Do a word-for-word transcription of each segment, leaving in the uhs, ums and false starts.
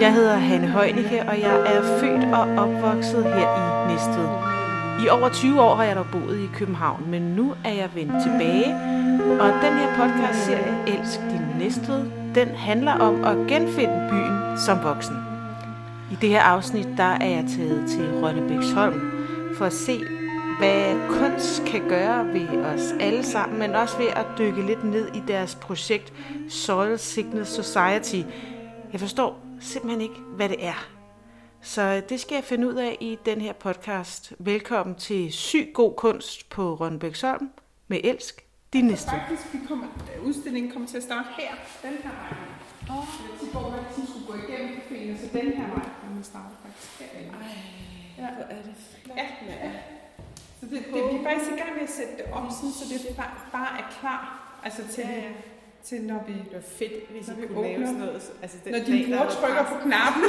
Jeg hedder Hanne Heunicke, og jeg er født og opvokset her i Næstved. I over tyve år har jeg dog boet i København, men nu er jeg vendt tilbage. Og den her podcastserie, Elsk din Næstved, den handler om at genfinde byen som voksen. I det her afsnit, der er jeg taget til Rønnebæksholm for at se, hvad kunst kan gøre ved os alle sammen, men også ved at dykke lidt ned i deres projekt Soil Signals Society. Jeg forstår simpelthen ikke, hvad det er. Så det skal jeg finde ud af i den her podcast. Velkommen til Syg God Kunst på Rønnebæksholm med Elsk din Næstved. Faktisk, vi kommer, udstillingen kommer til at starte her, den her vej. Oh. Så det går faktisk, at vi skulle gå igennem caféen, så den her vej kommer starter faktisk herinde. Ej, hvor er det flot. Ja, ja. Så det, det, vi er faktisk i gang med at sætte det op, sådan, så det bare, bare er klar altså til, ja, ja. til når vi det var fedt, hvis når vi kunne lave sådan noget. Altså, den når din bror trykker på knappen.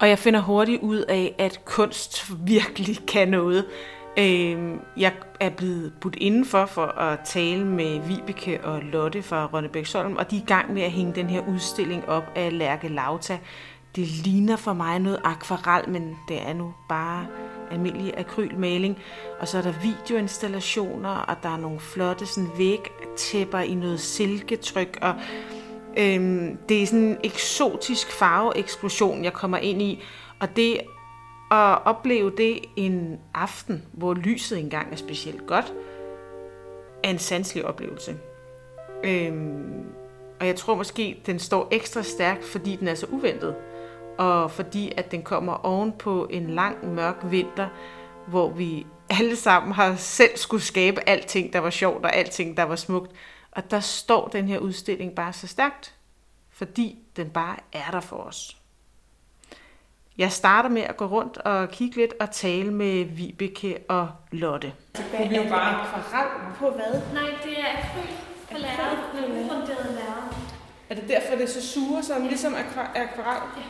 Og jeg finder hurtigt ud af, at kunst virkelig kan noget. Jeg er blevet budt indenfor for at tale med Vibeke og Lotte fra Rønnebæksholm, og de er i gang med at hænge den her udstilling op af Lærke Lauta. Det ligner for mig noget akvarel, men det er nu bare almindelig akrylmaling. Og så er der videoinstallationer, og der er nogle flotte sådan vægtæpper i noget silketryk, og øhm, det er sådan en eksotisk farveeksplosion, jeg kommer ind i, og det at opleve det en aften, hvor lyset engang er specielt godt, er en sanselig oplevelse. Øhm, og jeg tror måske, den står ekstra stærkt, fordi den er så uventet. Og fordi at den kommer oven på en lang, mørk vinter, hvor vi alle sammen har selv skulle skabe alting, der var sjovt og alting, der var smukt. Og der står den her udstilling bare så stærkt, fordi den bare er der for os. Jeg starter med at gå rundt og kigge lidt og tale med Vibeke og Lotte. Hvad er det bare akvarel på hvad? Nej, det er akryl på lærred, udfunderet lærred. Er det derfor, det er så sure, som ja. Ligesom akvarel? Ja.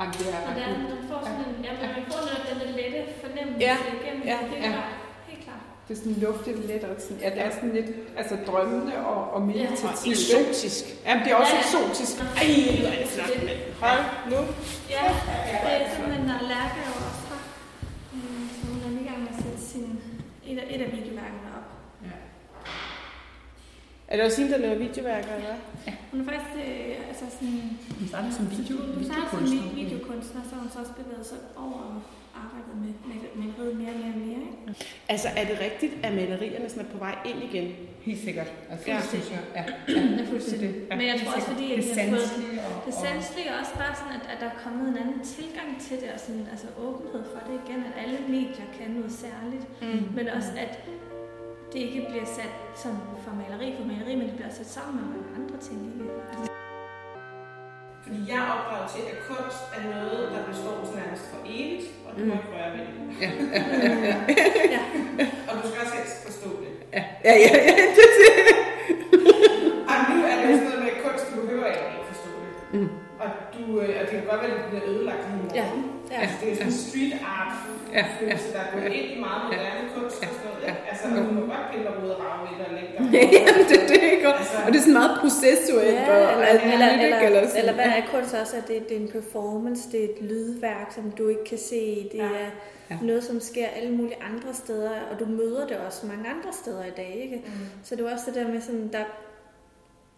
Jamen, det er ret godt. Man får sådan en, ja, man får noget, den lette fornemmelse ja. Igennem, ja. Det er ja. Klart. Helt klart. Det er sådan luftigt let, og sådan, ja, det er sådan lidt altså, drømmende og, og meditativt. Ja. Eksotisk. Jamen, det er også ja, ja. Eksotisk. Ej, hvor er det flot, mand. Hold nu. Ja, det er simpelthen, når Lærke er også fra. Så hun er i gang med at sætte sin, et, et af videoværkerne op. Ja. Er det også hende, der laver videoværker, eller hvad? Ja. Hun er faktisk øh, altså sådan... Hun startede som videokunstner. videokunstner, så har hun så også bevæget sig over og arbejdet med, med, med rød mere og mere og mere. Ikke? Altså, er det rigtigt, at malerierne sådan er på vej ind igen? Helt sikkert. Altså, ja, synes jeg. Ja, ja. Fuldstændig. Ja. Men jeg tror også, fordi at det har fået... Det sanselige også bare sådan, at, at der er kommet en anden tilgang til det, og sådan, altså åbenhed for det igen, at alle medier kan noget særligt, mm. men også at... det ikke bliver sat som for maleri for maleri, men det bliver sat sammen med mange andre ting. Altså. Fordi jeg opdrager til, at kunst er noget, der består nærmest for evigt, og du må ikke røre ved det. Ja. Ja. Og du skal også helst forstå det. Ja, ja, ja. Ja. Og nu er det sådan noget med kunst, du behøver ikke forstå det. Mm. Og, du, og det kan godt være, at det bliver ødelagt i morgen. Ja. Ja. Altså, det er sådan en street art, ja. Følelse, der er gået ind i meget moderne kunst. Altså, mm. hun må bare pille og rode og rave lidt og lægge dig. Jamen, det, det er godt. Altså, og det er sådan meget processuelt. Ja, eller, eller, eller, eller, eller, eller hvad er kunst også, at det, det er en performance, det er et lydværk, som du ikke kan se. Det ja. Er ja. Noget, som sker alle mulige andre steder, og du møder det også mange andre steder i dag, ikke? Mm. Så det er også det der med, sådan, der,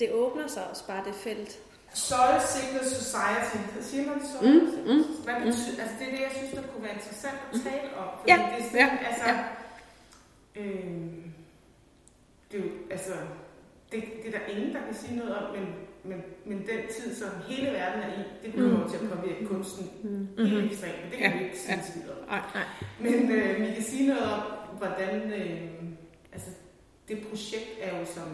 det åbner sig også bare det felt. Soil Signals Society, så siger man så. Mm, mm, hvad betyder, mm. altså det er det, jeg synes, der kunne være interessant at tale om. Ja, det sådan, ja, altså, ja. Øh, det, altså, det, det er der ingen, der kan sige noget om, men, men, men den tid, som hele verden er i, det kommer mm. til at påvirke kunsten mm. helt mm. ekstremt. Det kan ja, vi ikke sige ja. Noget om. Nej, nej. Men øh, vi kan sige noget om, hvordan øh, altså, det projekt er jo som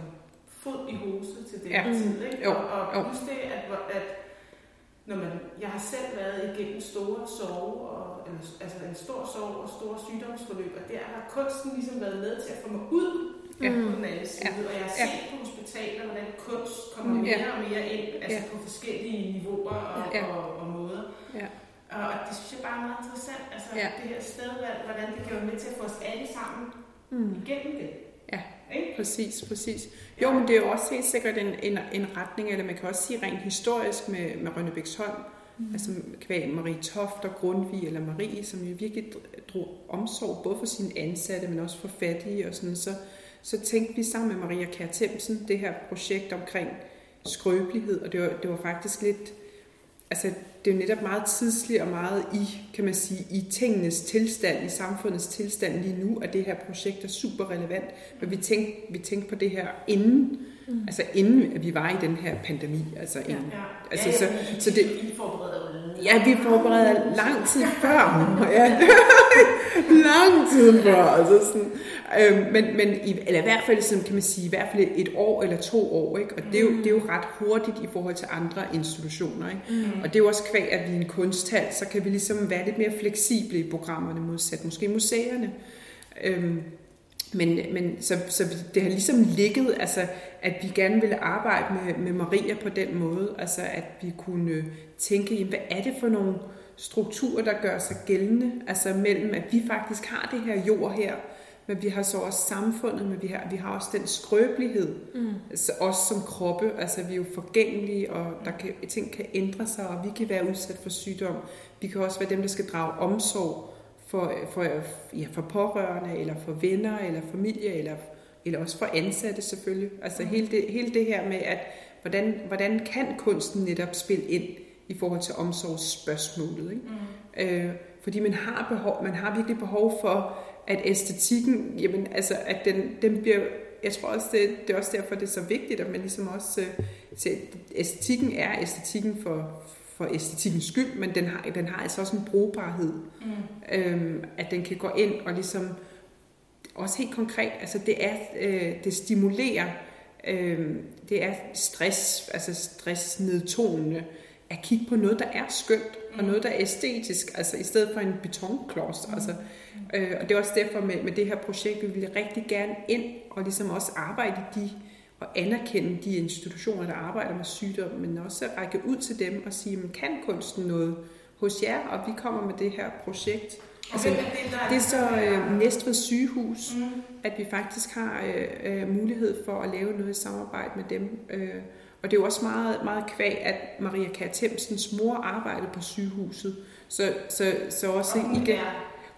fod i huset til den ja. Tid. Ikke? Og, og husk det, at, at når man, jeg har selv været igennem store sorg og altså en stor sorg og store sygdomsforløb, og der har kunsten ligesom været med til at få mig ud ja. På den anden side, ja. Og jeg har set ja. På hospitaler, hvordan kunst kommer mere ja. Og mere ind, altså ja. På forskellige niveauer og, ja. og, og, og måder. Ja. Og det synes jeg bare er meget interessant, altså ja. Det her sted, hvordan det gør med til at få os alle sammen mm. igennem det. Ja. præcis, præcis. Jo, men det er jo også helt sikkert en, en, en retning, eller man kan også sige rent historisk med, med Rønnebæksholm, mm. altså kvæg Marie Tofter, Grundvig eller Marie, som jo virkelig drog omsorg både for sine ansatte, men også for fattige og sådan, så så tænkte vi sammen med Maria K. Thimsen det her projekt omkring skrøbelighed, og det var, det var faktisk lidt, altså det er jo netop meget tidsligt og meget i, kan man sige, i tingenes tilstand, i samfundets tilstand lige nu, at det her projekt er super relevant. Men vi tænkte, vi tænkte på det her inden, mm. altså inden at vi var i den her pandemi. Altså, ja, inden, ja. altså ja, ja, så, ja, så, så det, vi forbereder ja, vi forbereder lang tid før. Ja. lang tid før. Altså sådan. Øhm, men men i, eller i hvert fald, sådan, kan man sige, i hvert fald et år eller to år, ikke? Og det er, jo, det er jo ret hurtigt i forhold til andre institutioner, ikke? Mm. Og det er jo også kvæg, at vi er en kunsthal, så kan vi ligesom være lidt mere fleksible i programmerne modsat måske museerne. Øhm, men men så, så det har ligesom ligget, altså, at vi gerne ville arbejde med, med Maria på den måde, altså at vi kunne tænke, hvad er det for nogle strukturer, der gør sig gældende, altså mellem, at vi faktisk har det her jord her, men vi har så også samfundet, men vi har, vi har også den skrøbelighed, mm. altså også som kroppe, altså vi er jo forgængelige, og der kan, ting kan ændre sig, og vi kan være udsat for sygdom. Vi kan også være dem, der skal drage omsorg for, for, ja, for pårørende, eller for venner, eller familie, eller, eller også for ansatte selvfølgelig. Altså mm. hele, det, hele det her med, at hvordan, hvordan kan kunsten netop spille ind i forhold til omsorgsspørgsmålet, ikke? Mm. Øh, fordi man har behov, man har virkelig behov for at æstetikken, jamen, altså, at den, den bliver, jeg tror også, det, det er også derfor, det er så vigtigt, at man ligesom også, at æstetikken er æstetikken for, for æstetikkens skyld, men den har, den har altså også en brugbarhed, mm. øhm, at den kan gå ind og ligesom, også helt konkret, altså det er, øh, det stimulerer, øh, det er stress, altså stressnedtonende, at kigge på noget, der er skønt, og noget, der er æstetisk, altså i stedet for en betonklods. Mm. Altså, øh, og det er også derfor med, med det her projekt, vi ville rigtig gerne ind og ligesom også arbejde de, og anerkende de institutioner, der arbejder med sygdom, men også række ud til dem og sige, kan kunsten noget hos jer? Og vi kommer med det her projekt. Altså, okay, det, er det er så øh, Næstreds sygehus, mm. at vi faktisk har øh, mulighed for at lave noget i samarbejde med dem. Øh, Og det er jo også meget, meget kvæg, at Maria K. Thimsens mor arbejdede på sygehuset. Så, så, så også og hun igen...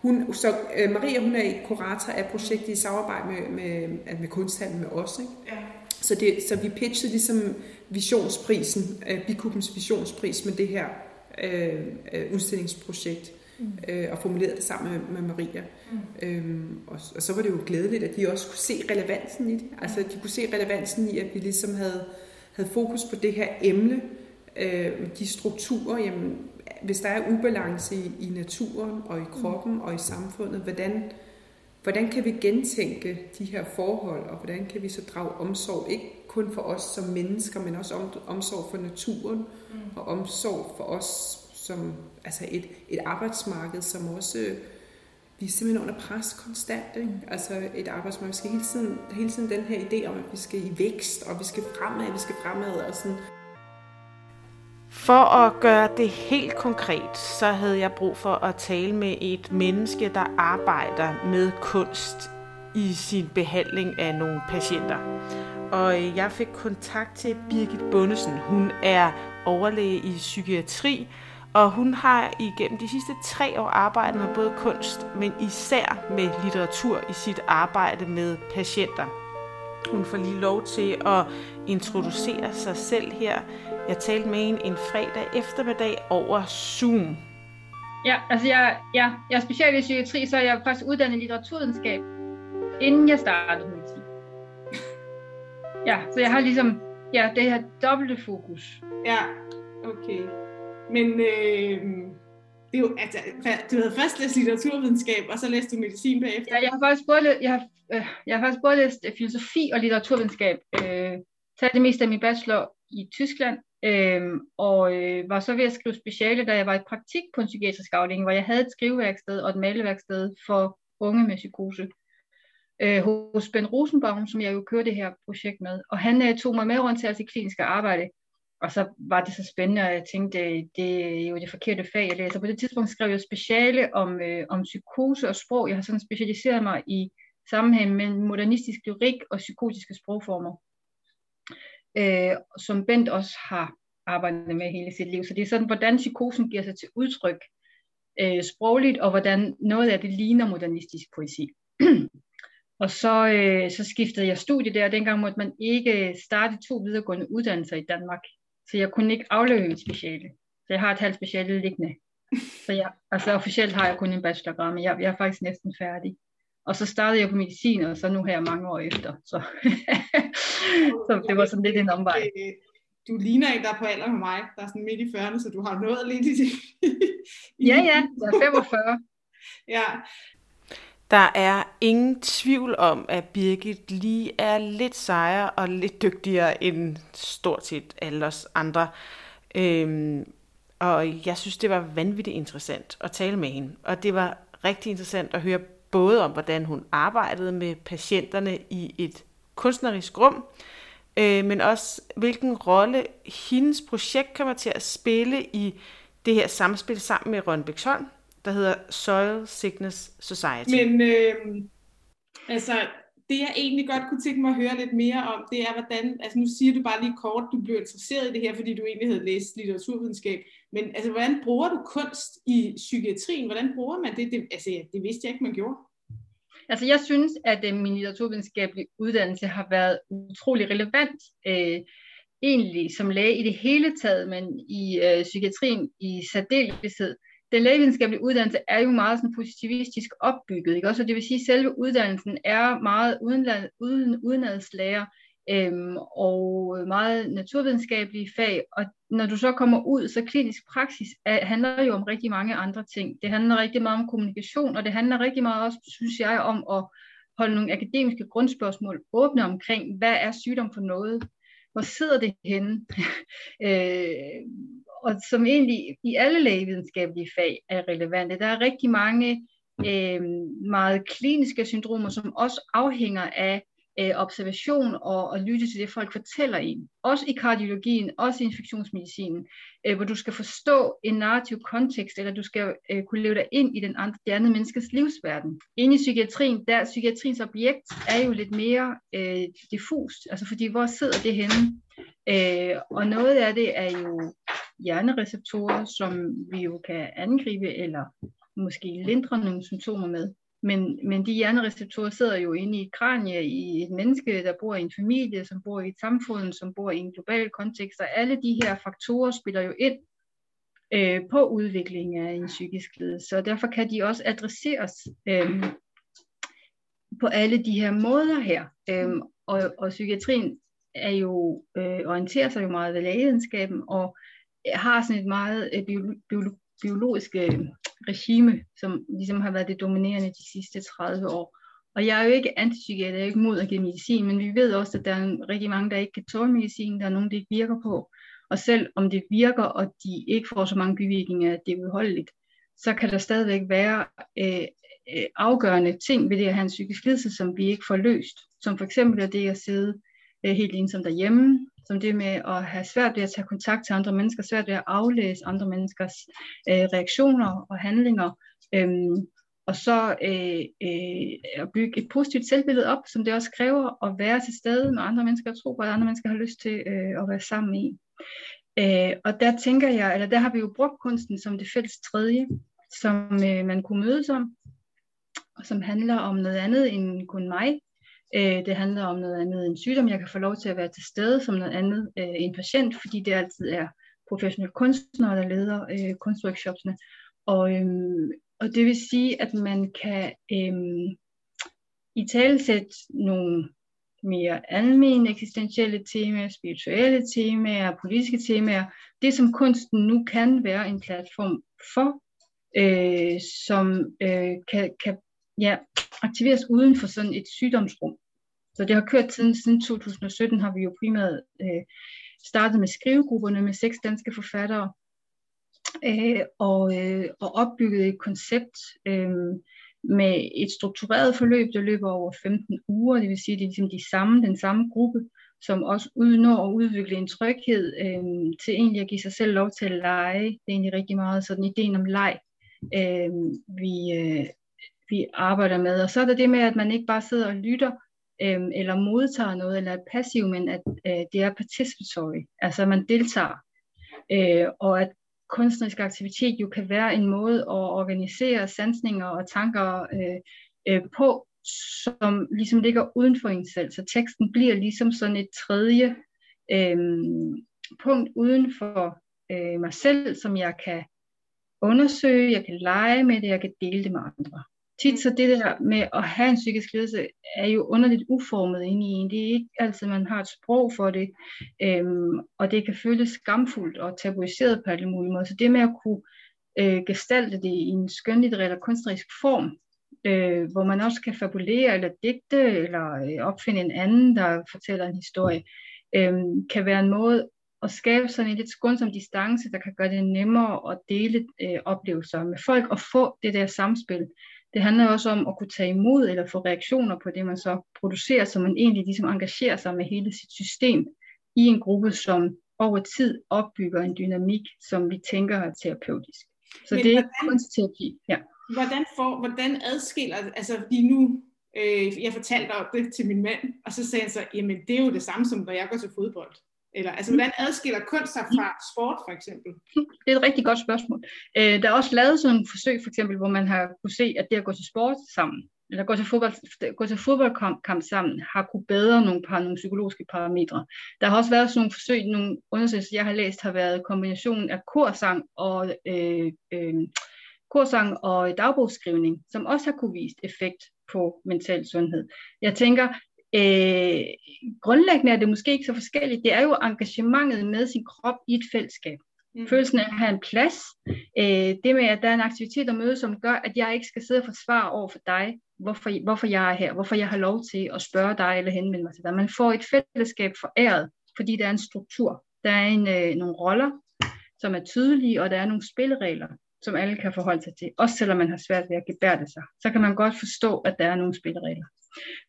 Hun, så øh, Maria, hun er kurator af projektet i samarbejde med, med, med kunsthandlen med os. Ikke? Ja. Så, det, så vi pitchede ligesom visionsprisen, øh, Bikupens visionspris med det her øh, udstillingsprojekt. Mm. Øh, og formulerede det sammen med, med Maria. Mm. Øhm, og, og så var det jo glædeligt, at de også kunne se relevansen i det. Altså de kunne se relevansen i, at vi ligesom havde... havde fokus på det her emne, øh, de strukturer, jamen, hvis der er ubalance i, i naturen og i kroppen mm. og i samfundet, hvordan, hvordan kan vi gentænke de her forhold, og hvordan kan vi så drage omsorg, ikke kun for os som mennesker, men også om, omsorg for naturen mm. og omsorg for os som altså et, et arbejdsmarked, som også, vi er simpelthen under pres konstant, ikke? Altså et arbejdsmarked. Vi skal hele tiden, hele tiden den her idé om, at vi skal i vækst, og vi skal fremad, vi skal fremad og sådan. For at gøre det helt konkret, så havde jeg brug for at tale med et menneske, der arbejder med kunst i sin behandling af nogle patienter. Og jeg fik kontakt til Birgit Bundesen. Hun er overlæge i psykiatri, og hun har igennem de sidste tre år arbejdet med både kunst, men især med litteratur i sit arbejde med patienter. Hun får lige lov til at introducere sig selv her. Jeg talte med hende en fredag eftermiddag over Zoom. Ja, altså jeg, jeg, jeg er specialist i psykiatri, så jeg er faktisk uddannet i litteraturvidenskab, inden jeg startede med det. Ja, så jeg har ligesom ja, det her dobbelte fokus. Ja, okay. Men øh, det er jo, altså, du havde først læst litteraturvidenskab, og så læste du medicin bagefter. Ja, jeg har faktisk både, jeg har, øh, jeg har faktisk både læst filosofi og litteraturvidenskab. Øh, taget det meste af min bachelor i Tyskland, øh, og øh, var så ved at skrive speciale, da jeg var i praktik på en psykiatrisk afdeling, hvor jeg havde et skriveværksted og et maleværksted for unge med psykose. Øh, hos Ben Rosenbaum, som jeg jo kører det her projekt med. Og han øh, tog mig med rundt til altså kliniske arbejde. Og så var det så spændende, og jeg tænkte, det, det er jo det forkerte fag, jeg læser. På det tidspunkt skrev jeg speciale om, øh, om psykose og sprog. Jeg har sådan specialiseret mig i sammenhæng mellem modernistisk lyrik og psykotiske sprogformer, øh, som Bent også har arbejdet med hele sit liv. Så det er sådan, hvordan psykosen giver sig til udtryk øh, sprogligt, og hvordan noget af det ligner modernistisk poesi. Og så, øh, så skiftede jeg studie der, og dengang måtte man ikke starte to videregående uddannelser i Danmark. Så jeg kunne ikke afløbe mit speciale. Så jeg har et halvt speciale liggende. Så jeg, altså officielt har jeg kun en bachelorgrad, men jeg, jeg er faktisk næsten færdig. Og så startede jeg på medicin, og så nu her mange år efter. Så, så det var sådan lidt en omvej. Du ligner ikke, der er på alder med mig. Der er sådan midt i fyrrerne, så du har nået lidt i det. Ja, ja, jeg er femogfyrre. Ja. Der er ingen tvivl om, at Birgit lige er lidt sejere og lidt dygtigere end stort set alle os andre. Øhm, og jeg synes, det var vanvittigt interessant at tale med hende. Og det var rigtig interessant at høre både om, hvordan hun arbejdede med patienterne i et kunstnerisk rum, øh, men også hvilken rolle hendes projekt kommer til at spille i det her samspil sammen med Rønnebæksholm, der hedder Soil Signals Society. Men øh, altså, det jeg egentlig godt kunne tænke mig at høre lidt mere om, det er hvordan, altså nu siger du bare lige kort, du blev interesseret i det her, fordi du egentlig havde læst litteraturvidenskab, men altså hvordan bruger du kunst i psykiatrien? Hvordan bruger man det? det altså det vidste jeg ikke, man gjorde. Altså jeg synes, at øh, min litteraturvidenskabelige uddannelse har været utrolig relevant, øh, egentlig som læge i det hele taget, men i øh, psykiatrien i særdeleshed. Den lægevidenskabelige uddannelse er jo meget sådan positivistisk opbygget, ikke også? Og det vil sige, at selve uddannelsen er meget udenland, uden, udenadslærer øhm, og meget naturvidenskabelige fag. Og når du så kommer ud, så klinisk praksis er, handler jo om rigtig mange andre ting. Det handler rigtig meget om kommunikation, og det handler rigtig meget også, synes jeg, om at holde nogle akademiske grundspørgsmål åbne omkring, hvad er sygdom for noget? Hvor sidder det henne? øh, og som egentlig i alle lægevidenskabelige fag er relevante. Der er rigtig mange øh, meget kliniske syndromer, som også afhænger af øh, observation og, og lytte til det, folk fortæller en. Også i kardiologien, også i infektionsmedicinen, øh, hvor du skal forstå en narrativ kontekst, eller du skal øh, kunne leve dig ind i den andre, det andet menneskes livsverden. Inde i psykiatrien, der psykiatriens objekt er jo lidt mere øh, diffust, altså fordi hvor sidder det henne? Øh, og noget af det er jo hjernereceptorer, som vi jo kan angribe eller måske lindre nogle symptomer med. Men, men de hjernereceptorer sidder jo inde i et kranie, i et menneske, der bor i en familie, som bor i et samfund, som bor i en global kontekst. Og alle de her faktorer spiller jo ind øh, på udviklingen af en psykisk lidelse. Så derfor kan de også adresseres øh, på alle de her måder her. Øh, og, og psykiatrien er jo, øh, orienterer sig jo meget ved lægevidenskaben og har sådan et meget øh, biolo- biolo- biologisk øh, regime, som ligesom har været det dominerende de sidste tredive år. Og jeg er jo ikke antipsykiater, jeg er ikke mod at give medicin, men vi ved også, at der er rigtig mange, der ikke kan tåle medicin, der er nogen, der ikke virker på. Og selv om det virker, og de ikke får så mange bivirkninger, at det er uholdeligt, så kan der stadigvæk være øh, afgørende ting ved det at have en psykisk lidelse, som vi ikke får løst. Som for eksempel er det at sidde øh, helt ensom derhjemme, som det med at have svært ved at tage kontakt til andre mennesker, svært ved at aflæse andre menneskers øh, reaktioner og handlinger, øhm, og så øh, øh, at bygge et positivt selvbillede op, som det også kræver at være til stede med andre mennesker og tro på, at andre mennesker har lyst til øh, at være sammen med en. Øh, og der tænker jeg, eller der har vi jo brugt kunsten som det fælles tredje, som øh, man kunne mødes om, og som handler om noget andet end kun mig. Det handler om noget andet end sygdom. Jeg kan få lov til at være til stede som noget andet øh, end patient, fordi det altid er professionelle kunstnere, der leder øh, kunstworkshopsene. Og, øhm, og det vil sige, at man kan øhm, italesætte nogle mere almene eksistentielle temaer, spirituelle temaer, politiske temaer. Det, som kunsten nu kan være en platform for, øh, som øh, kan, kan ja, aktiveres uden for sådan et sygdomsrum. Så det har kørt siden, siden to tusind og sytten, har vi jo primært øh, startet med skrivegrupperne med seks danske forfattere, øh, og, øh, og opbygget et koncept øh, med et struktureret forløb, der løber over femten uger, det vil sige, det er ligesom de samme, den samme gruppe, som også når at udvikle en tryghed øh, til egentlig at give sig selv lov til at lege. Det er egentlig rigtig meget sådan ideen om leg, øh, vi... Øh, vi arbejder med. Og så er der det med, at man ikke bare sidder og lytter øh, eller modtager noget, eller er passiv, men at øh, det er participatory, altså man deltager. Øh, og at kunstnerisk aktivitet jo kan være en måde at organisere sansninger og tanker øh, øh, på, som ligesom ligger uden for en selv. Så teksten bliver ligesom sådan et tredje øh, punkt uden for øh, mig selv, som jeg kan undersøge, jeg kan lege med det, jeg kan dele det med andre. Tit så det der med at have en psykisk lidelse er jo underligt uformet inde i en. Det er ikke altid, man har et sprog for det, øhm, og det kan føles skamfuldt og tabuiseret på alle mulige måder. Så det med at kunne øh, gestalte det i en skønlitterær eller kunstnerisk form, øh, hvor man også kan fabulere eller digte, eller opfinde en anden, der fortæller en historie, øh, kan være en måde at skabe sådan en lidt skånsom distance, der kan gøre det nemmere at dele øh, oplevelser med folk og få det der samspil. Det handler også om at kunne tage imod eller få reaktioner på det, man så producerer, så man egentlig ligesom engagerer sig med hele sit system i en gruppe, som over tid opbygger en dynamik, som vi tænker er terapeutisk. Så men det er kunstterapi. Ja. Hvordan, for, hvordan adskiller, altså lige nu, øh, jeg fortalte om det til min mand, og så sagde han så, jamen det er jo det samme som, når jeg går til fodbold. Eller, altså, hvordan adskiller kunst sig fra sport, for eksempel? Det er et rigtig godt spørgsmål. Øh, der er også lavet sådan et forsøg, for eksempel, hvor man har kunne se, at det at gå til sport sammen, eller gå til, fodbold, gå til fodboldkamp sammen, har kunne bedre nogle, par, nogle psykologiske parametre. Der har også været sådan nogle forsøg, nogle undersøgelser, jeg har læst, har været kombinationen af korsang og, øh, øh, korsang og dagbogsskrivning, som også har kunne vist effekt på mental sundhed. Jeg tænker... Øh, grundlæggende er det måske ikke så forskelligt. Det er jo engagementet med sin krop i et fællesskab. Mm. Følelsen af at have en plads, øh, det med at der er en aktivitet og møde, som gør at jeg ikke skal sidde og forsvare over for dig hvorfor, hvorfor jeg er her, hvorfor jeg har lov til at spørge dig eller henvende mig til dig. Man får et fællesskab foræret, fordi der er en struktur. Der er en, øh, nogle roller, som er tydelige, og der er nogle spilleregler, som alle kan forholde sig til, også selvom man har svært ved at gebærde sig. Så kan man godt forstå, at der er nogle spilleregler.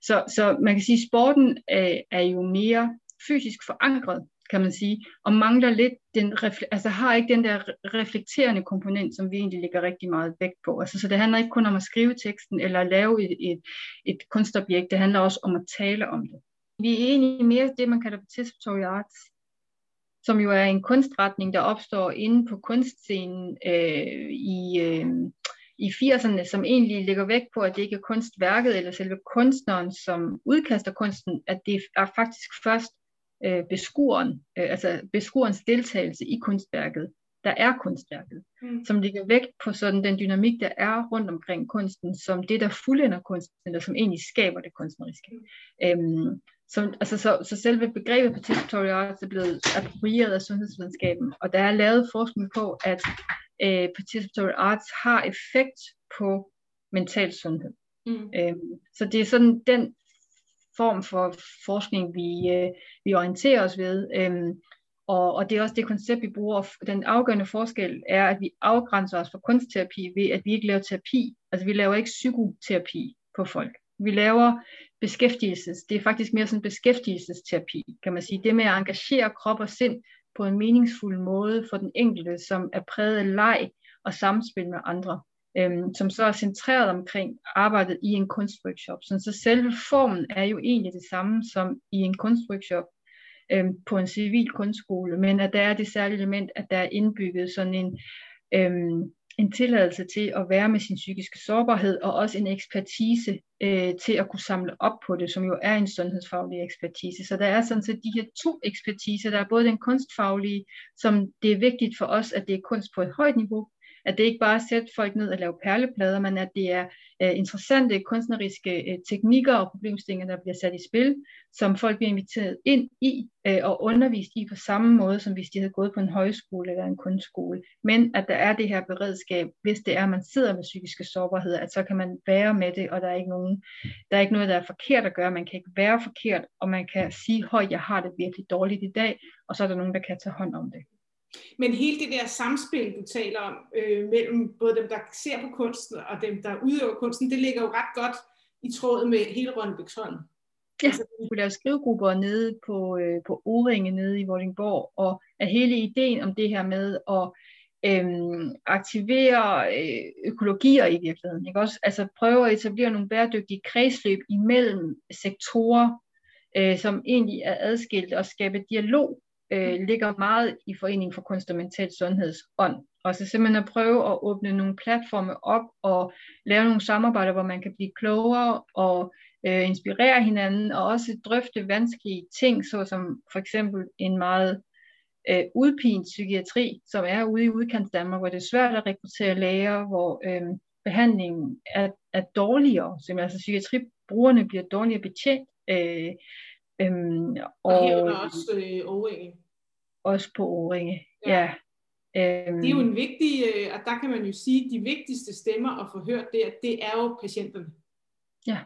Så, så man kan sige, at sporten øh, er jo mere fysisk forankret, kan man sige, og mangler lidt den, altså har ikke den der reflekterende komponent, som vi egentlig lægger rigtig meget vægt på. Altså, så det handler ikke kun om at skrive teksten eller lave et, et, et kunstobjekt, det handler også om at tale om det. Vi er egentlig mere det, man kalder participatory arts, som jo er en kunstretning, der opstår inde på kunstscenen øh, i... Øh, i firserne, som egentlig lægger vægt på, at det ikke er kunstværket eller selve kunstneren, som udkaster kunsten, at det er faktisk først øh, beskueren, øh, altså beskuerens deltagelse i kunstværket, der er kunstværket, mm. som lægger vægt på sådan den dynamik, der er rundt omkring kunsten, som det, der fuldender kunsten, eller som egentlig skaber det kunstneriske. Mm. Øhm, som, altså, så, så selve begrebet participatory arts er blevet approprieret af sundhedsvidenskaben, og der er lavet forskning på, at Øh, participatory arts har effekt på mental sundhed. Mm. Øhm, så det er sådan den form for forskning, vi, øh, vi orienterer os ved. Øhm, og, og det er også det koncept, vi bruger. Den afgørende forskel er, at vi afgrænser os fra kunstterapi ved, at vi ikke laver terapi. Altså vi laver ikke psykoterapi på folk. Vi laver beskæftigelses. Det er faktisk mere sådan beskæftigelsesterapi, kan man sige. Det med at engagere krop og sind på en meningsfuld måde for den enkelte, som er præget af leg og samspil med andre, øhm, som så er centreret omkring arbejdet i en kunstworkshop. Så, så selve formen er jo egentlig det samme som i en kunstworkshop øhm, på en civil kunstskole, men at der er det særlige element, at der er indbygget sådan en, øhm, en tilladelse til at være med sin psykiske sårbarhed, og også en ekspertise øh, til at kunne samle op på det, som jo er en sundhedsfaglig ekspertise. Så der er sådan set de her to ekspertiser. Der er både den kunstfaglige, som det er vigtigt for os, at det er kunst på et højt niveau, at det ikke bare er at sætte folk ned og lave perleplader, men at det er øh, interessante kunstneriske øh, teknikker og problemstillinger, der bliver sat i spil, som folk bliver inviteret ind i øh, og undervist i på samme måde, som hvis de havde gået på en højskole eller en kunstskole. Men at der er det her beredskab, hvis det er, at man sidder med psykiske sårbarheder, at så kan man være med det, og der er ikke nogen, der er ikke noget, der er forkert at gøre. Man kan ikke være forkert, og man kan sige, høj, jeg har det virkelig dårligt i dag, og så er der nogen, der kan tage hånd om det. Men hele det der samspil, du taler om, øh, mellem både dem, der ser på kunsten og dem, der udøver kunsten, det ligger jo ret godt i tråd med hele Rønnebæksholm. Ja, altså, vi kunne lave skrivegrupper nede på, øh, på O-ringen nede i Vordingborg, og at hele ideen om det her med at øhm, aktivere økologier i virkeligheden, ikke også? Altså prøve at etablere nogle bæredygtige kredsløb imellem sektorer, øh, som egentlig er adskilt, og skabe dialog, øh, ligger meget i Foreningen for Kunst og Mental Sundheds ånd. Og så simpelthen at prøve at åbne nogle platforme op og lave nogle samarbejder, hvor man kan blive klogere og øh, inspirere hinanden, og også drøfte vanskelige ting, såsom for eksempel en meget øh, udpint psykiatri, som er ude i udkants Danmark, hvor det er svært at rekruttere læger, hvor øh, behandlingen er, er dårligere, simpelthen. Altså psykiatribrugerne bliver dårligere betjent. Øh, øh, og, og herunder også øh, O-ringe. Også på O-ringe, ja. ja. Det er jo en vigtig, og der kan man jo sige, at de vigtigste stemmer at få hørt der, det er jo patienterne. Ja,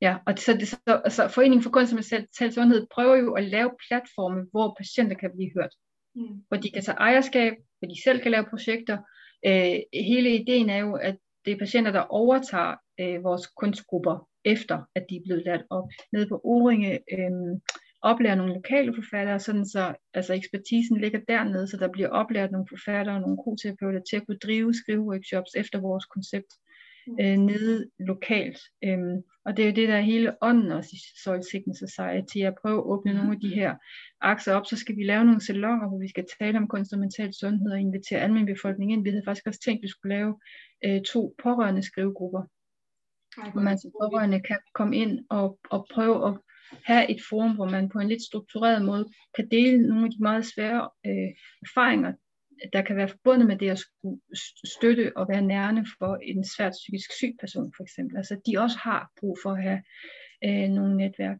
ja. Og så, det, så altså Foreningen for Kunst og Mental Sundhed prøver jo at lave platforme, hvor patienter kan blive hørt. Mm. Hvor de kan tage ejerskab, hvor de selv kan lave projekter. Øh, hele ideen er jo, at det er patienter, der overtager øh, vores kunstgrupper, efter at de er blevet lært op. Nede på O-ringe øh, oplærer nogle lokale forfattere, sådan så altså ekspertisen ligger dernede, så der bliver oplært nogle forfattere og nogle koterapeuter til at kunne drive skriveworkshops efter vores koncept øh, nede lokalt. Øhm, og det er jo det, der er hele ånden også i Soil Signals Society, at prøve at åbne nogle af de her akser op. Så skal vi lave nogle salonger, hvor vi skal tale om kunst og mental sundhed og invitere almenbefolkningen ind. Vi havde faktisk også tænkt, at vi skulle lave øh, to pårørende skrivegrupper, hvor man som pårørende kan komme ind og, og prøve at have et forum, hvor man på en lidt struktureret måde kan dele nogle af de meget svære øh, erfaringer, der kan være forbundet med det at skulle støtte og være nærende for en svært psykisk syg person, for eksempel. Altså de også har brug for at have øh, nogle netværk.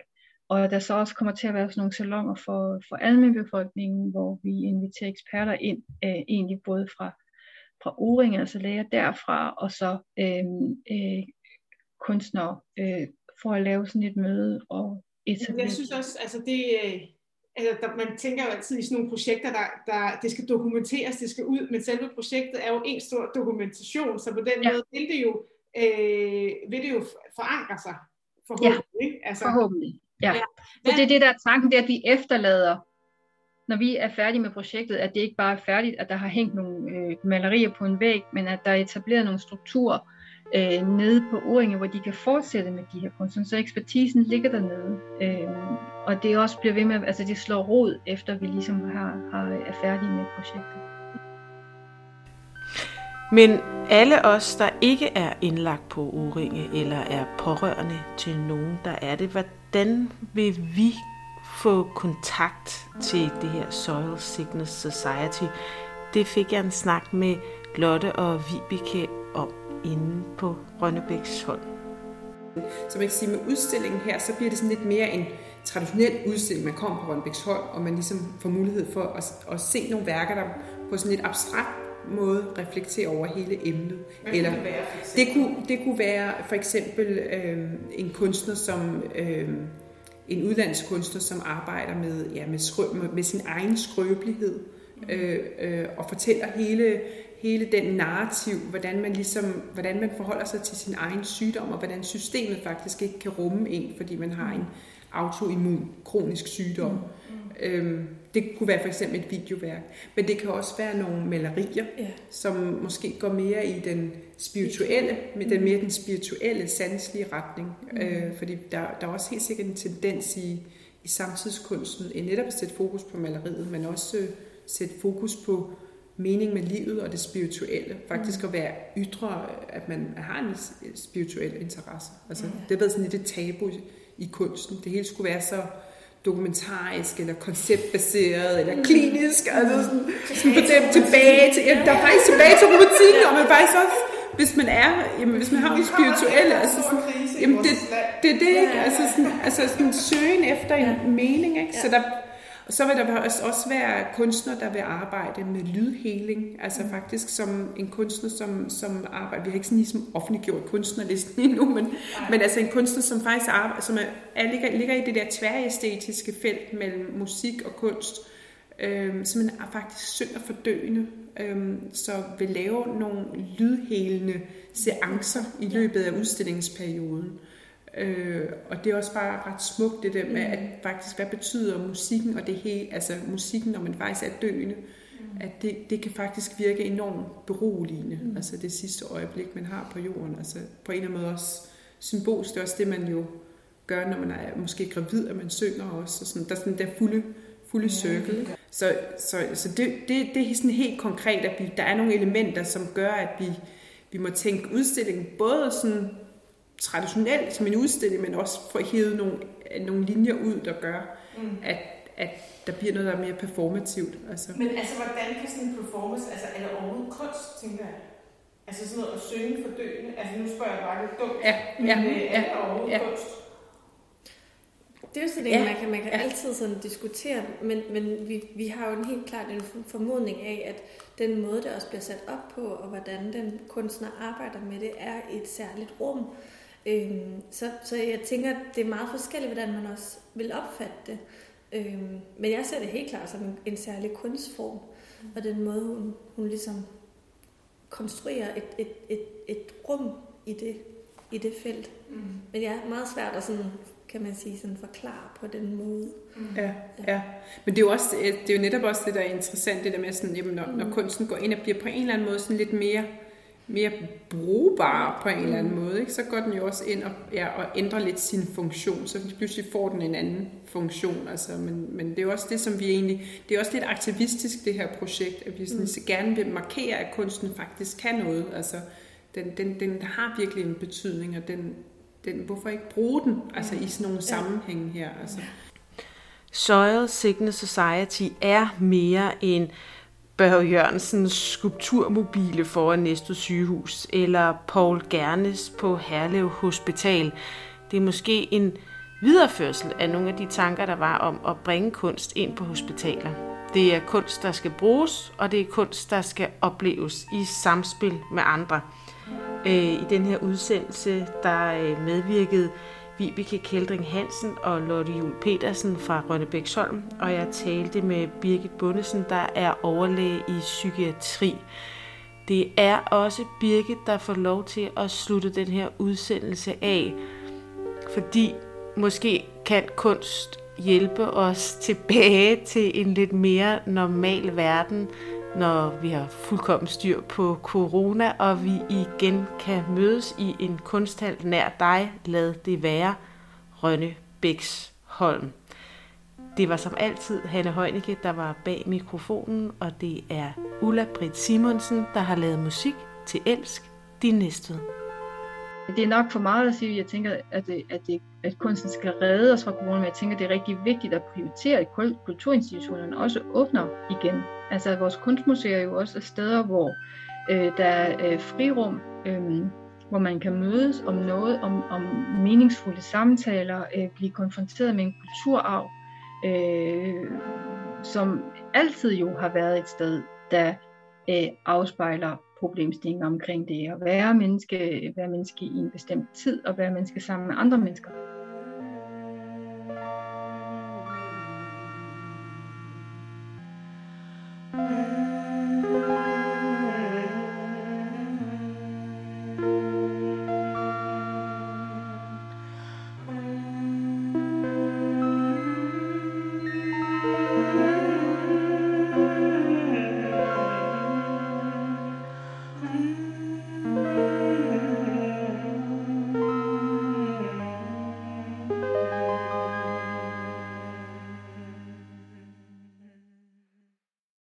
Og der så også kommer til at være sådan nogle salonger for, for almenbefolkningen, hvor vi inviterer eksperter ind, øh, egentlig både fra, fra O-ringen, altså læger derfra, og så øh, øh, kunstnere, øh, for at lave sådan et møde og jeg synes også, altså det, altså der, man tænker jo altid i sådan nogle projekter, der, der, det skal dokumenteres, det skal ud, men selve projektet er jo en stor dokumentation, så på den ja. måde vil det, jo, øh, vil det jo forankre sig, forhåbentlig. Ja, ikke? Altså, forhåbentlig. Ja. Ja. Så det er det, der er tanken, det er, at vi efterlader, når vi er færdige med projektet, at det ikke bare er færdigt, at der har hængt nogle øh, malerier på en væg, men at der er etableret nogle strukturer, Øh, nede på O-ringe, hvor de kan fortsætte med de her kunstner, så ekspertisen ligger dernede, øh, og det også bliver ved med, altså det slår rod, efter vi ligesom har, har, er færdige med projektet. Men alle os, der ikke er indlagt på O-ringe, eller er pårørende til nogen, der er det, hvordan vil vi få kontakt til det her Soil Signals Society? Det fik jeg en snak med Lotte og Vibeke om inde på Rønnebæksholm. Så man kan sige, med udstillingen her, så bliver det sådan lidt mere en traditionel udstilling. Man kommer på Rønnebæksholm, og man ligesom får mulighed for at, at se nogle værker, der på sådan et abstrakt måde reflekterer over hele emnet. Eller, kunne det, være, det, kunne, det kunne være for eksempel øh, en kunstner, som øh, en udlandskunstner, som arbejder med, ja, med, skrø, med, med sin egen skrøbelighed, øh, øh, og fortæller hele hele den narrativ, hvordan man, ligesom, hvordan man forholder sig til sin egen sygdom, og hvordan systemet faktisk ikke kan rumme en, fordi man har en autoimmun, kronisk sygdom. Mm. Øhm, det kunne være for eksempel et videoværk, men det kan også være nogle malerier, yeah. som måske går mere i den spirituelle, med den mere den spirituelle, sanselige retning. Mm. Øh, fordi der, der er også helt sikkert en tendens i, i samtidskunsten, at netop at sætte fokus på maleriet, men også øh, sætte fokus på mening med livet og det spirituelle. Faktisk at være ytre, at man har en spirituel interesse. Altså, det har været sådan lidt et tabu i kunsten. Det hele skulle være så dokumentarisk, eller konceptbaseret, eller klinisk, altså sådan, sådan på dem tilbage til, jamen, der er faktisk tilbage til robotikken, og man faktisk også, hvis man er, jamen, hvis man har en spirituelle, altså sådan, jamen, det, det er det, ikke? Altså sådan, altså sådan søgen efter en mening, ikke? Så der Og så vil der også være kunstnere, der vil arbejde med lydhealing, altså faktisk som en kunstner, som, som arbejder, vi har ikke sådan ligesom offentliggjort kunstnerlisten endnu, men, men altså en kunstner, som faktisk arbejder, som er, er, ligger, ligger i det der tværæstetiske felt mellem musik og kunst, øh, som er faktisk synger for døende, øh, så vil lave nogle lydhelende seancer i løbet af udstillingsperioden. Øh, og det er også bare ret smukt det der med, at faktisk hvad betyder musikken og det hele, altså musikken når man faktisk er døende, at det, det kan faktisk virke enormt beroligende, mm. altså det sidste øjeblik, man har på jorden. Altså på en eller anden måde også symbolsk, det er også det, man jo gør, når man er måske gravid, at man synger også. Og sådan, der er sådan der fulde, fulde ja, cirkel. Så, så, så det, det, det er sådan helt konkret, at vi, der er nogle elementer, som gør, at vi, vi må tænke udstillingen både sådan traditionelt som en udstilling, men også få hævet nogle, nogle linjer ud, der gør, mm. at, at der bliver noget, der er mere performativt. Altså. Men altså, hvordan kan sådan en performance, altså er det overhovedet kunst, tænker jeg? Altså sådan noget at synge for døende? Altså nu spørger jeg bare lidt dumt, ja, men ja, øh, er det ja, overhovedet ja. kunst? Det er jo sådan, ja, man kan, man kan ja. altid sådan diskutere, men, men vi, vi har jo en helt klart en formodning af, at den måde, der også bliver sat op på, og hvordan den kunstner arbejder med det, er et særligt rum. Øhm, så, så jeg tænker, at det er meget forskelligt, hvordan man også vil opfatte det. Øhm, men jeg ser det helt klart som en, en særlig kunstform, mm. og den måde, hun, hun ligesom konstruerer et, et, et, et rum i det, i det felt. Mm. Men ja, meget svært at sådan... kan man sige, sådan forklare på den måde. Mm. Ja, ja. Men det er, jo også, det er jo netop også det, der er interessant, det der med, sådan, jamen, når, mm. når kunsten går ind og bliver på en eller anden måde sådan lidt mere, mere brugbar på en mm. eller anden måde, ikke? Så går den jo også ind og, ja, og ændrer lidt sin funktion, så pludselig får den en anden funktion. Altså, men, men det er jo også det, som vi egentlig... Det er også lidt aktivistisk, det her projekt, at vi sådan, mm. gerne vil markere, at kunsten faktisk kan noget. Altså, den, den, den har virkelig en betydning, og den... Den, hvorfor ikke bruge den altså i sådan nogle ja. sammenhænge her? Altså. Soil Signals Society er mere end Børge Jørgensens skulpturmobile foran Næstreds sygehus, eller Poul Gernes på Herlev Hospital. Det er måske en videreførsel af nogle af de tanker, der var om at bringe kunst ind på hospitaler. Det er kunst, der skal bruges, og det er kunst, der skal opleves i samspil med andre. I den her udsendelse, der medvirkede Vibeke Kjeldring Hansen og Lotte Juhl Petersen fra Rønnebæksholm, og jeg talte med Birgit Bundesen, der er overlæge i psykiatri. Det er også Birgit, der får lov til at slutte den her udsendelse af, fordi måske kan kunst hjælpe os tilbage til en lidt mere normal verden, når vi har fuldkommen styr på corona, og vi igen kan mødes i en kunsthal nær dig, lad det være, Rønnebæksholm. Det var som altid Hanne Heunicke, der var bag mikrofonen, og det er Ulla Brit Simonsen, der har lavet musik til Elsk, din Næstved. Det er nok for meget at sige, jeg tænker, at, det, at, det, at kunsten skal redde os fra corona, men jeg tænker, at det er rigtig vigtigt at prioritere, at kulturinstitutionerne også åbner igen. Altså at vores kunstmuseer jo også er steder, hvor øh, der er øh, frirum, øh, hvor man kan mødes om noget, om, om meningsfulde samtaler, øh, blive konfronteret med en kulturarv, øh, som altid jo har været et sted, der øh, afspejler problemstillinger omkring det at være menneske, være menneske i en bestemt tid og være menneske sammen med andre mennesker.